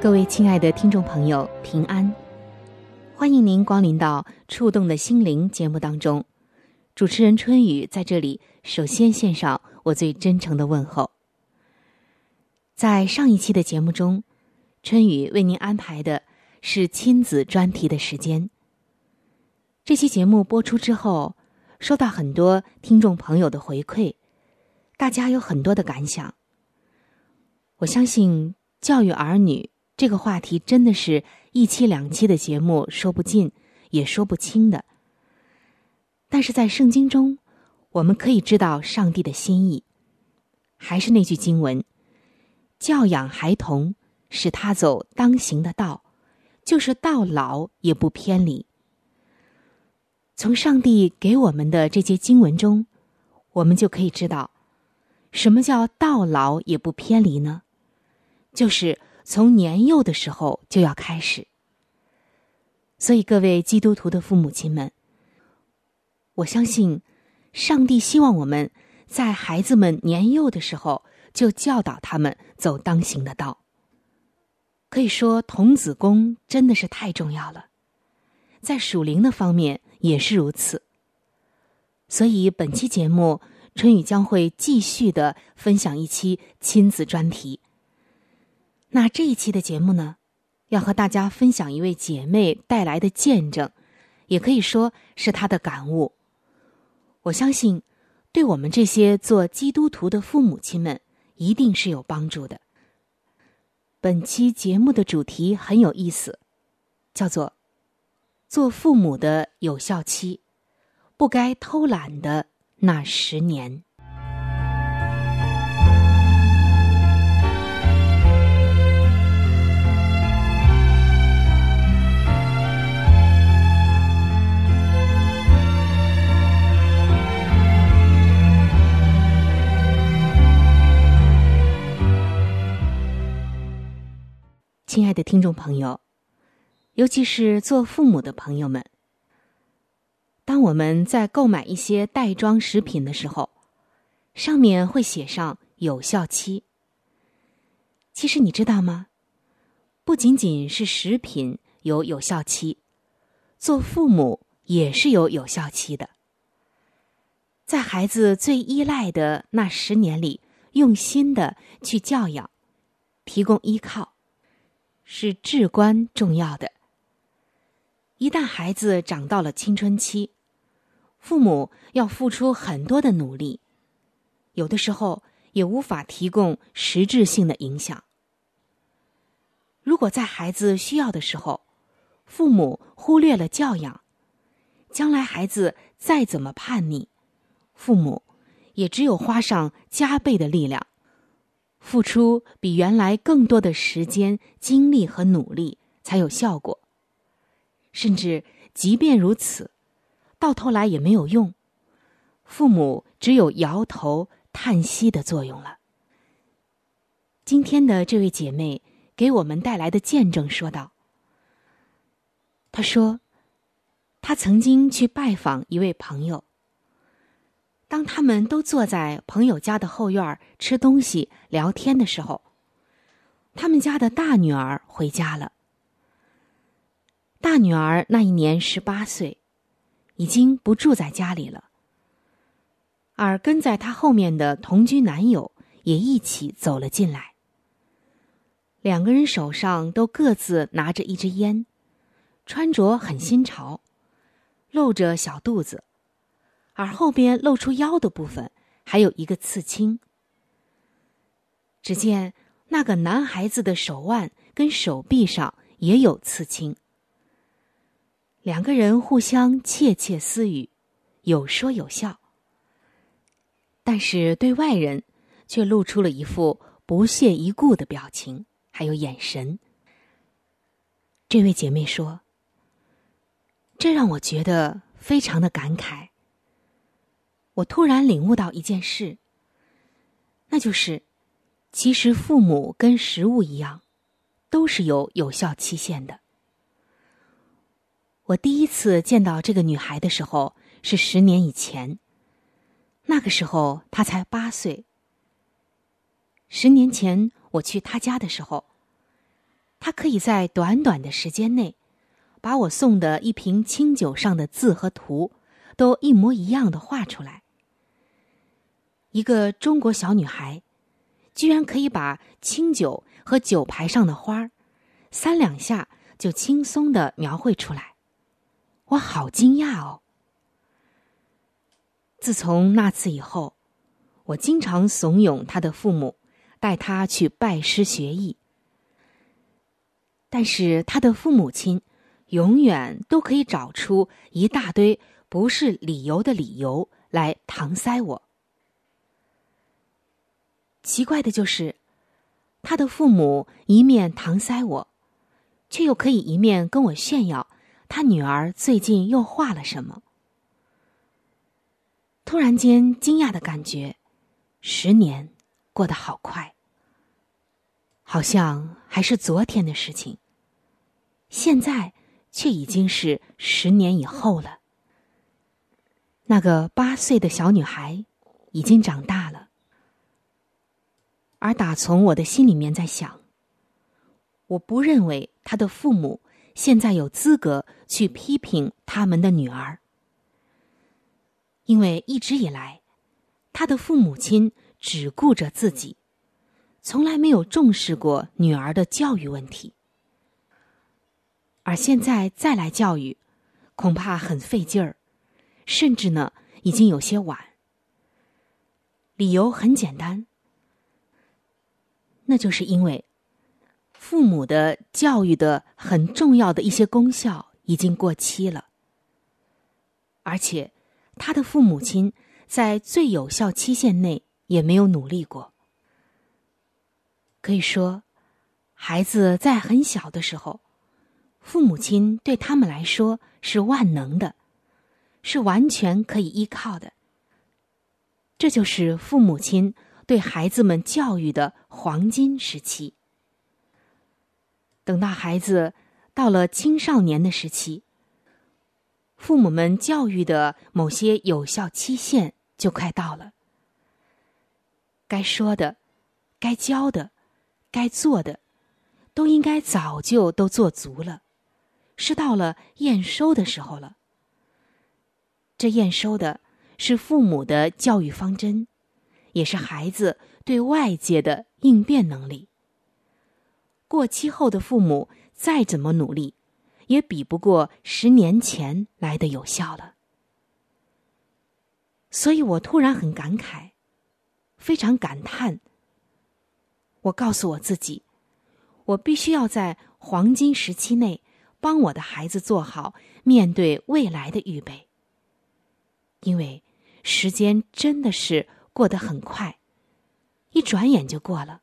各位亲爱的听众朋友，平安，欢迎您光临到《触动的心灵》节目当中。主持人春雨在这里首先献上我最真诚的问候。在上一期的节目中，春雨为您安排的是亲子专题的时间。这期节目播出之后，收到很多听众朋友的回馈，大家有很多的感想。我相信教育儿女这个话题真的是一期两期的节目说不尽也说不清的，但是在圣经中，我们可以知道上帝的心意。还是那句经文，教养孩童，使他走当行的道，就是到老也不偏离。从上帝给我们的这些经文中，我们就可以知道，什么叫到老也不偏离呢？就是从年幼的时候就要开始。所以各位基督徒的父母亲们，我相信上帝希望我们在孩子们年幼的时候就教导他们走当行的道。可以说童子功真的是太重要了，在属灵的方面也是如此。所以本期节目春雨将会继续的分享一期亲子专题。那这一期的节目呢，要和大家分享一位姐妹带来的见证，也可以说是她的感悟。我相信对我们这些做基督徒的父母亲们一定是有帮助的。本期节目的主题很有意思，叫做做父母的有效期，不该偷懒的那10年。亲爱的听众朋友，尤其是做父母的朋友们，当我们在购买一些袋装食品的时候，上面会写上有效期。其实你知道吗？不仅仅是食品有有效期，做父母也是有有效期的。在孩子最依赖的那10年里，用心的去教养，提供依靠，是至关重要的。一旦孩子长到了青春期，父母要付出很多的努力，有的时候也无法提供实质性的影响。如果在孩子需要的时候，父母忽略了教养，将来孩子再怎么叛逆，父母也只有花上加倍的力量，付出比原来更多的时间、精力和努力才有效果。甚至即便如此，到头来也没有用，父母只有摇头叹息的作用了。今天的这位姐妹给我们带来的见证说道，她说她曾经去拜访一位朋友，当他们都坐在朋友家的后院吃东西聊天的时候，他们家的大女儿回家了。大女儿那一年18岁，已经不住在家里了，而跟在她后面的同居男友也一起走了进来。两个人手上都各自拿着一支烟，穿着很新潮，露着小肚子，而后边露出腰的部分还有一个刺青。只见那个男孩子的手腕跟手臂上也有刺青。两个人互相窃窃私语，有说有笑，但是对外人却露出了一副不屑一顾的表情，还有眼神。这位姐妹说，这让我觉得非常的感慨。我突然领悟到一件事，那就是其实父母跟食物一样，都是有有效期限的。我第一次见到这个女孩的时候是10年以前，那个时候她才8岁。10年前我去她家的时候，她可以在短短的时间内把我送的一瓶清酒上的字和图都一模一样的画出来。一个中国小女孩居然可以把清酒和酒牌上的花3两下就轻松地描绘出来，我好惊讶哦。自从那次以后，我经常怂恿她的父母带她去拜师学艺，但是她的父母亲永远都可以找出一大堆不是理由的理由来搪塞我。奇怪的就是，他的父母一面搪塞我，却又可以一面跟我炫耀他女儿最近又画了什么。突然间惊讶的感觉，10年过得好快，好像还是昨天的事情，现在却已经是10年以后了。那个8岁的小女孩已经长大了，而打从我的心里面在想，我不认为她的父母现在有资格去批评他们的女儿，因为一直以来，她的父母亲只顾着自己，从来没有重视过女儿的教育问题，而现在再来教育，恐怕很费劲儿，甚至呢，已经有些晚。理由很简单，那就是因为父母的教育的很重要的一些功效已经过期了，而且他的父母亲在最有效期限内也没有努力过。可以说，孩子在很小的时候，父母亲对他们来说是万能的，是完全可以依靠的。这就是父母亲对孩子们教育的黄金时期。等到孩子到了青少年的时期，父母们教育的某些有效期限就快到了，该说的、该教的、该做的，都应该早就都做足了，是到了验收的时候了。这验收的是父母的教育方针，也是孩子对外界的应变能力。过期后的父母再怎么努力，也比不过10年前来的有效了。所以我突然很感慨，非常感叹。我告诉我自己，我必须要在黄金时期内帮我的孩子做好面对未来的预备。因为时间真的是过得很快，一转眼就过了。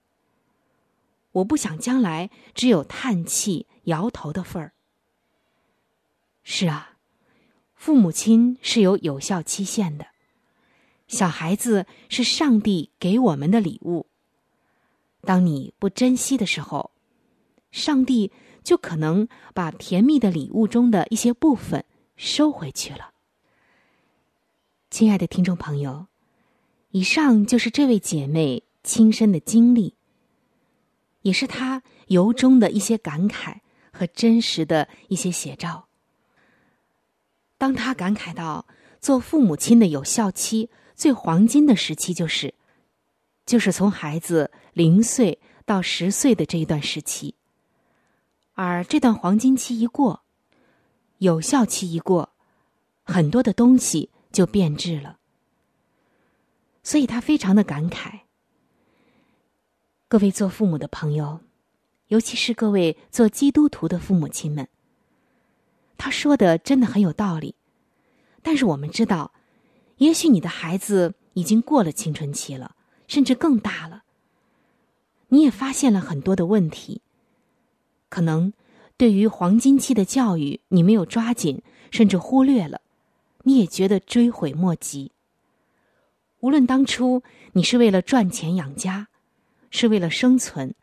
我不想将来只有叹气摇头的份儿。是啊，父母亲是有有效期限的，小孩子是上帝给我们的礼物。当你不珍惜的时候，上帝就可能把甜蜜的礼物中的一些部分收回去了。亲爱的听众朋友，以上就是这位姐妹亲身的经历，也是她由衷的一些感慨和真实的一些写照。当她感慨到做父母亲的有效期最黄金的时期，就是从孩子0岁到10岁的这一段时期。而这段黄金期一过，有效期一过，很多的东西就变质了。所以他非常的感慨。各位做父母的朋友，尤其是各位做基督徒的父母亲们，他说的真的很有道理。但是我们知道，也许你的孩子已经过了青春期了，甚至更大了，你也发现了很多的问题，可能对于黄金期的教育你没有抓紧，甚至忽略了，你也觉得追悔莫及。无论当初你是为了赚钱养家，是为了生存，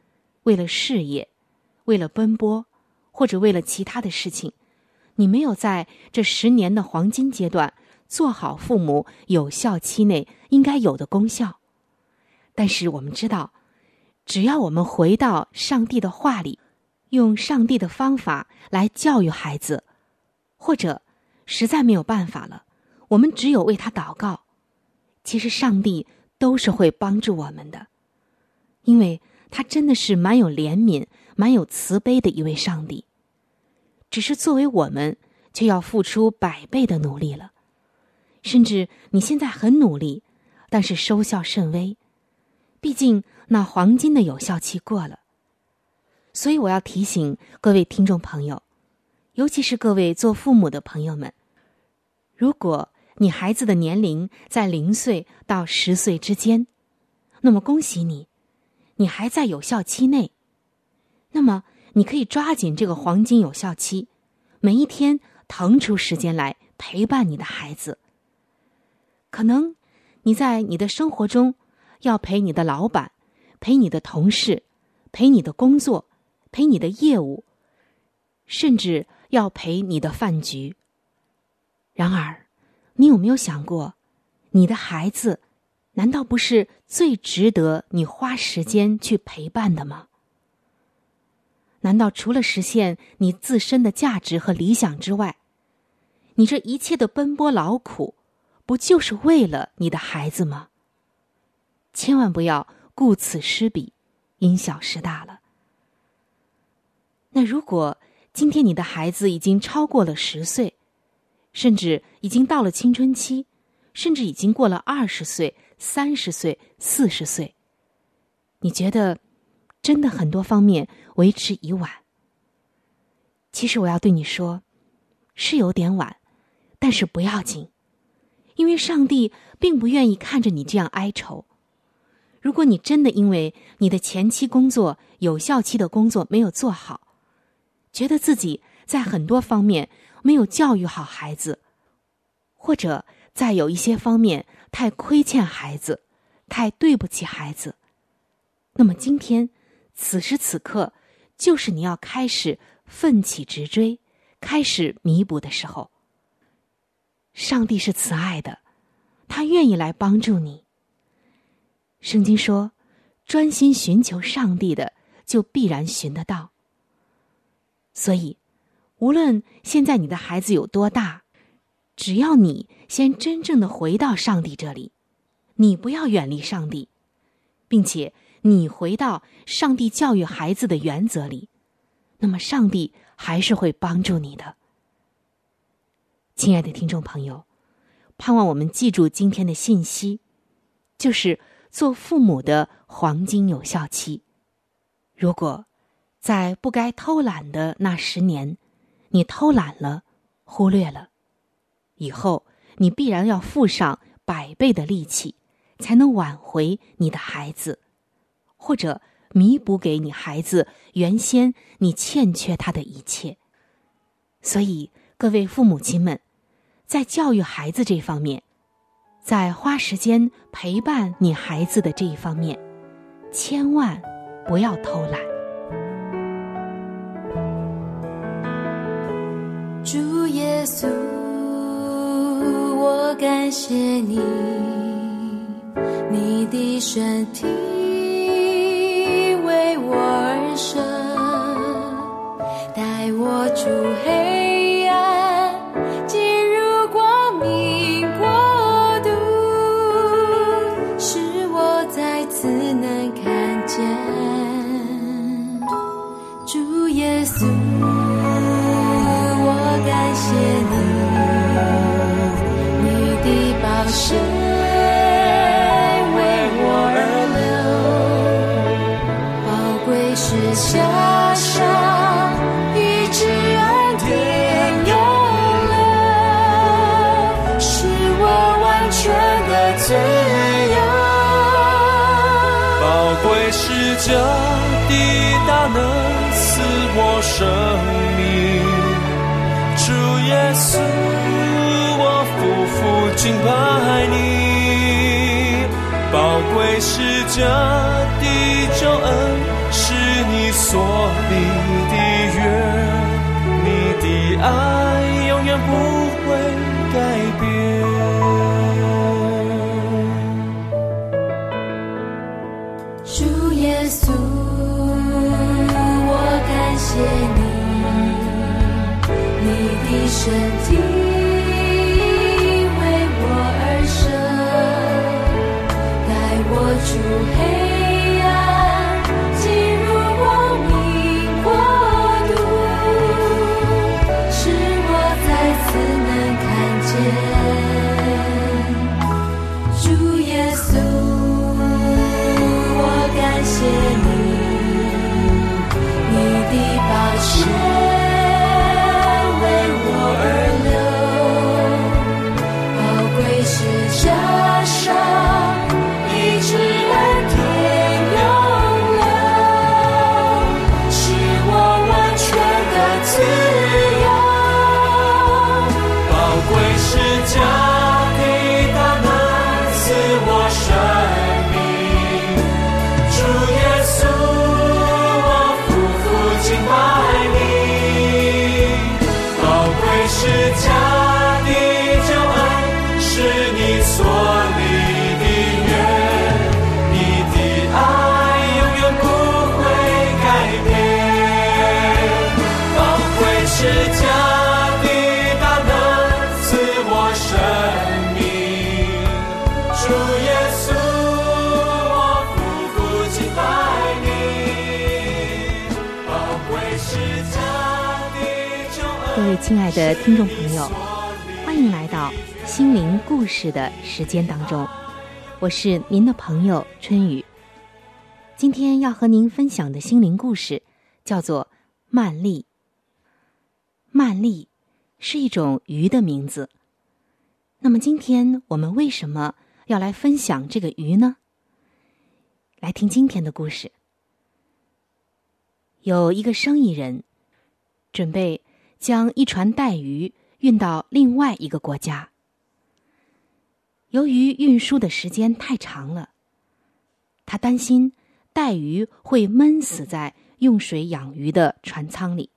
为了事业，为了奔波，或者为了其他的事情，你没有在这10年的黄金阶段做好父母有效期内应该有的功效。但是我们知道，只要我们回到上帝的话里，用上帝的方法来教育孩子，或者实在没有办法了，我们只有为他祷告，其实上帝都是会帮助我们的。因为他真的是蛮有怜悯，蛮有慈悲的一位上帝，只是作为我们却要付出100倍的努力了。甚至你现在很努力，但是收效甚微，毕竟那黄金的有效期过了。所以我要提醒各位听众朋友，尤其是各位做父母的朋友们，如果你孩子的年龄在0岁到10岁之间，那么恭喜你，你还在有效期内。那么你可以抓紧这个黄金有效期，每一天腾出时间来陪伴你的孩子。可能你在你的生活中要陪你的老板，陪你的同事，陪你的工作，陪你的业务，甚至要陪你的饭局。然而，你有没有想过，你的孩子难道不是最值得你花时间去陪伴的吗？难道除了实现你自身的价值和理想之外，你这一切的奔波劳苦，不就是为了你的孩子吗？千万不要顾此失彼，因小失大了。那如果今天你的孩子已经超过了10岁，甚至已经到了青春期，甚至已经过了20岁、30岁、40岁，你觉得真的很多方面为时已晚。其实我要对你说，是有点晚，但是不要紧，因为上帝并不愿意看着你这样哀愁。如果你真的因为你的前期工作、有效期的工作没有做好，觉得自己在很多方面没有教育好孩子，或者在有一些方面太亏欠孩子，太对不起孩子，那么今天此时此刻就是你要开始奋起直追，开始弥补的时候。上帝是慈爱的，他愿意来帮助你。圣经说，专心寻求上帝的就必然寻得到。所以无论现在你的孩子有多大，只要你先真正的回到上帝这里，你不要远离上帝，并且你回到上帝教育孩子的原则里，那么上帝还是会帮助你的。亲爱的听众朋友，盼望我们记住今天的信息，就是做父母的黄金有效期。如果在不该偷懒的那10年，你偷懒了，忽略了，以后你必然要付上100倍的力气，才能挽回你的孩子，或者弥补给你孩子原先你欠缺他的一切。所以各位父母亲们，在教育孩子这方面，在花时间陪伴你孩子的这一方面，千万不要偷懒。主耶稣，我感谢你，你的身体为我而舍，带我出黑暗，进入光明国度，使我再次能看见主耶稣，我感谢你，你的宝血为我而流，宝贵是下山一直安定永留，是我完全的自由，宝贵是家的大能赐我生命，主耶稣，我夫妇敬拜你，宝贵是家的救恩，是你所立的约，你的爱永远不会改变，主耶稣，谢谢你，你的身体为我而生，带我出黑暗，进入光明国度，使我再次能看见，主耶稣，我感谢你，是为我而流，宝贵是家上一直安定永留，是我完全的自由，宝贵是家。各位亲爱的听众朋友，欢迎来到心灵故事的时间当中，我是您的朋友春雨。今天要和您分享的心灵故事叫做曼丽。曼丽是一种鱼的名字。那么今天我们为什么要来分享这个鱼呢？来听今天的故事。有一个生意人准备将一船带鱼运到另外一个国家。由于运输的时间太长了，他担心带鱼会闷死在用水养鱼的船舱里。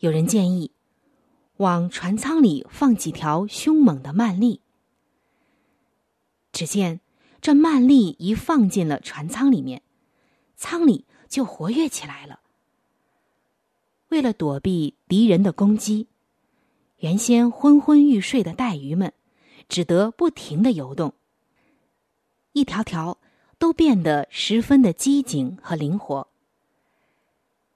有人建议往船舱里放几条凶猛的鳗鲡。只见这鳗鲡一放进了船舱里面，舱里就活跃起来了。为了躲避敌人的攻击，原先昏昏欲睡的带鱼们只得不停地游动，一条条都变得十分的机警和灵活。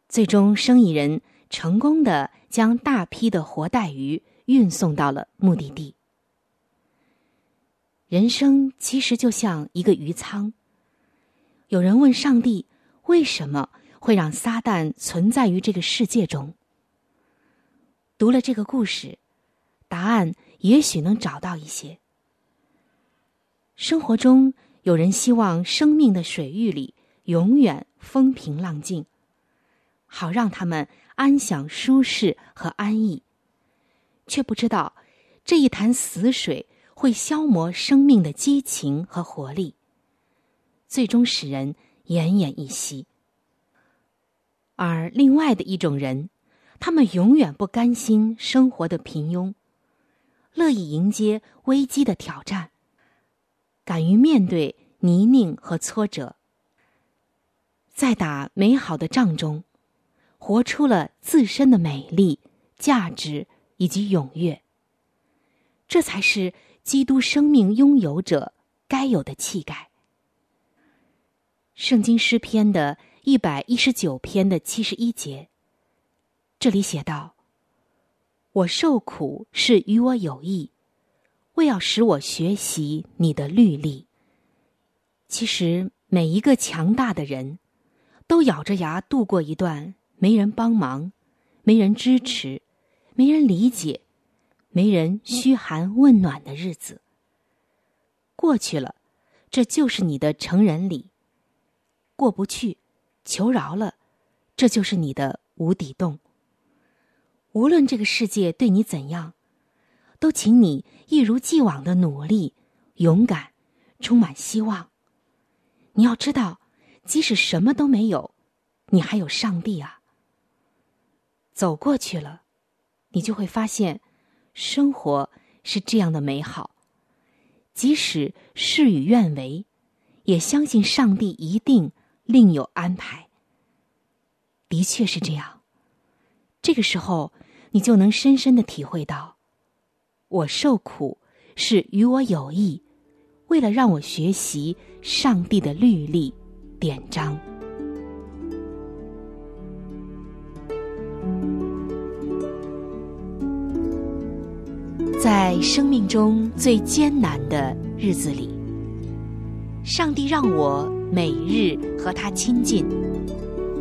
最终生意人成功地将大批的活带鱼运送到了目的地。人生其实就像一个鱼舱，有人问上帝为什么会让撒旦存在于这个世界中。读了这个故事，答案也许能找到一些。生活中有人希望生命的水域里永远风平浪静，好让他们安享舒适和安逸，却不知道这一潭死水会消磨生命的激情和活力，最终使人奄奄一息。而另外的一种人，他们永远不甘心生活的平庸，乐意迎接危机的挑战，敢于面对泥泞和挫折，在打美好的仗中活出了自身的美丽、价值以及踊跃。这才是基督生命拥有者该有的气概。圣经诗篇的119篇的71节，这里写道：我受苦是与我有益，为要使我学习你的律例。其实每一个强大的人都咬着牙度过一段没人帮忙、没人支持、没人理解、没人嘘寒问暖的日子。过去了，这就是你的成人礼；过不去，求饶了，这就是你的无底洞。无论这个世界对你怎样，都请你一如既往的努力、勇敢、充满希望。你要知道，即使什么都没有，你还有上帝啊。走过去了，你就会发现，生活是这样的美好。即使事与愿违，也相信上帝一定另有安排。的确是这样。这个时候，你就能深深地体会到，我受苦是与我有益，为了让我学习上帝的律例典章。在生命中最艰难的日子里，上帝让我每日和他亲近，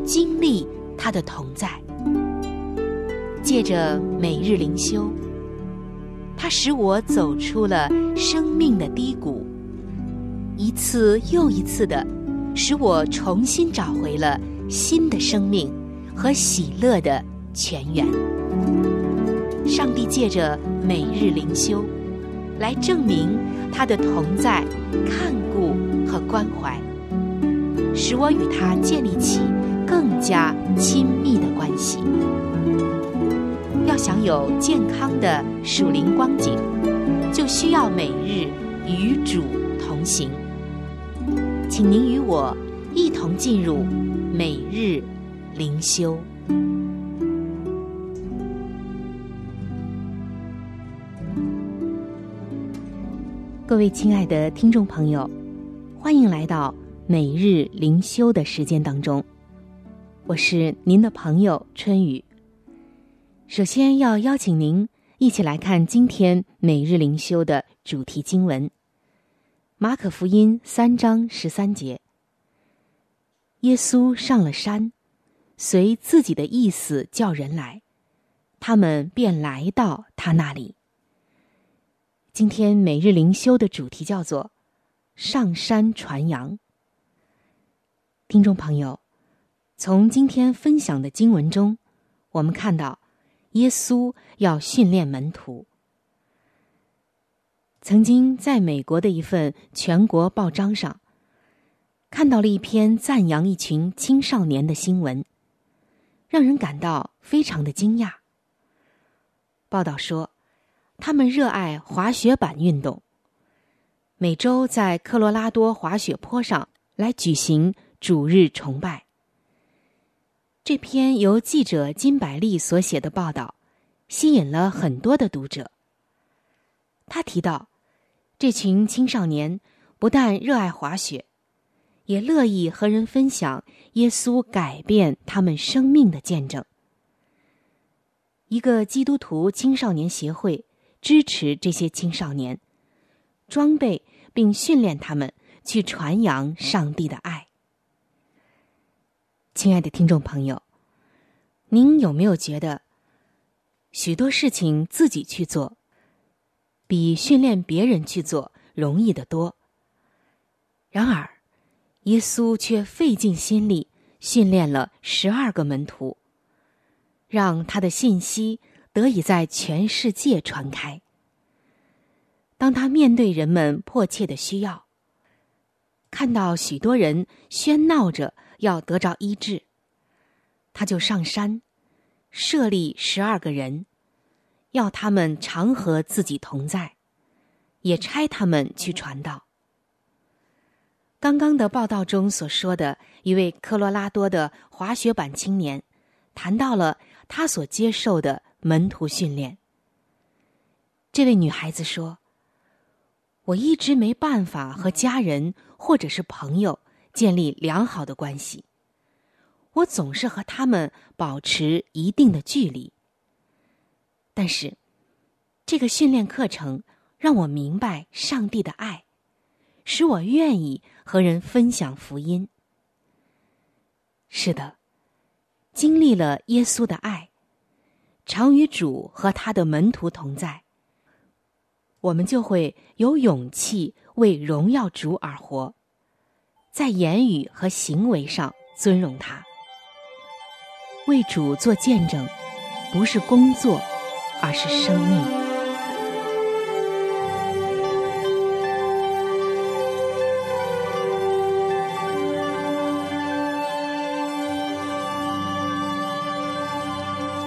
经历他的同在。借着每日灵修，他使我走出了生命的低谷，一次又一次的使我重新找回了新的生命和喜乐的泉源。上帝借着每日灵修来证明他的同在、看顾和关怀，使我与他建立起更加亲密的关系。要享有健康的属灵光景，就需要每日与主同行。请您与我一同进入每日灵修。各位亲爱的听众朋友，欢迎来到每日灵修的时间当中，我是您的朋友春雨。首先要邀请您一起来看今天每日灵修的主题经文，马可福音3章13节。耶稣上了山，随自己的意思叫人来，他们便来到他那里。今天每日灵修的主题叫做上山传扬。听众朋友，从今天分享的经文中，我们看到耶稣要训练门徒。曾经在美国的一份全国报章上，看到了一篇赞扬一群青少年的新闻，让人感到非常的惊讶。报道说，他们热爱滑雪板运动，每周在科罗拉多滑雪坡上来举行主日崇拜。这篇由记者金百利所写的报道吸引了很多的读者。他提到，这群青少年不但热爱滑雪，也乐意和人分享耶稣改变他们生命的见证。一个基督徒青少年协会支持这些青少年，装备并训练他们去传扬上帝的爱。亲爱的听众朋友，您有没有觉得，许多事情自己去做，比训练别人去做容易得多？然而，耶稣却费尽心力训练了12个门徒，让他的信息得以在全世界传开。当他面对人们迫切的需要，看到许多人喧闹着要得着医治，他就上山设立12个人，要他们常和自己同在，也差他们去传道。刚刚的报道中所说的一位科罗拉多的滑雪板青年，谈到了他所接受的门徒训练。这位女孩子说，我一直没办法和家人或者是朋友建立良好的关系。我总是和他们保持一定的距离。但是，这个训练课程让我明白上帝的爱，使我愿意和人分享福音。是的，经历了耶稣的爱，常与主和他的门徒同在，我们就会有勇气为荣耀主而活，在言语和行为上尊荣他，为主做见证，不是工作，而是生命。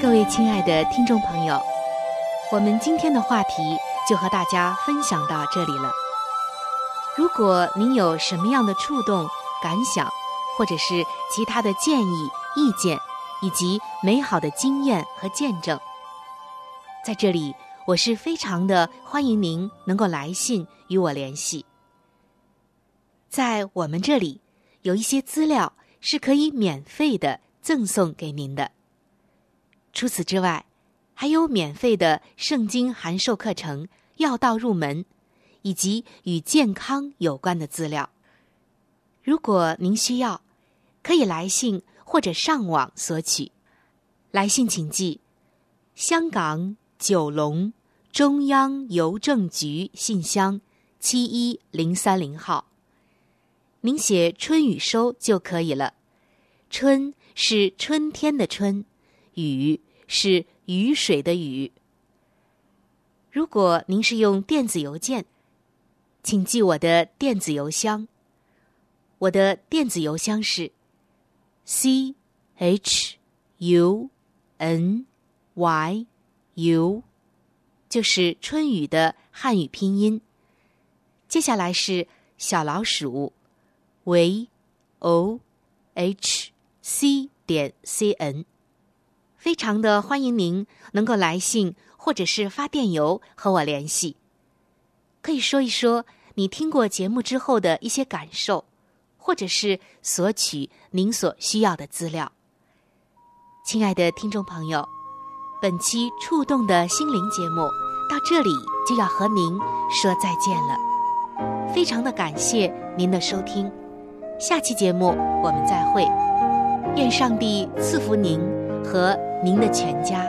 各位亲爱的听众朋友，我们今天的话题就和大家分享到这里了。如果您有什么样的触动、感想，或者是其他的建议、意见，以及美好的经验和见证，在这里我是非常的欢迎您能够来信与我联系。在我们这里有一些资料是可以免费的赠送给您的。除此之外，还有免费的圣经函授课程、要道入门，以及与健康有关的资料。如果您需要，可以来信或者上网索取。来信请寄香港九龙中央邮政局信箱71030号。您写春雨收就可以了。春是春天的春，雨是雨水的雨。如果您是用电子邮件，请记我的电子邮箱。我的电子邮箱是 CHUNYU， 就是春雨的汉语拼音，接下来是小老鼠 VOHC.CN。非常的欢迎您能够来信或者是发电邮和我联系，可以说一说你听过节目之后的一些感受，或者是索取您所需要的资料。亲爱的听众朋友，本期触动的心灵节目到这里就要和您说再见了，非常的感谢您的收听，下期节目我们再会，愿上帝赐福您和您的全家。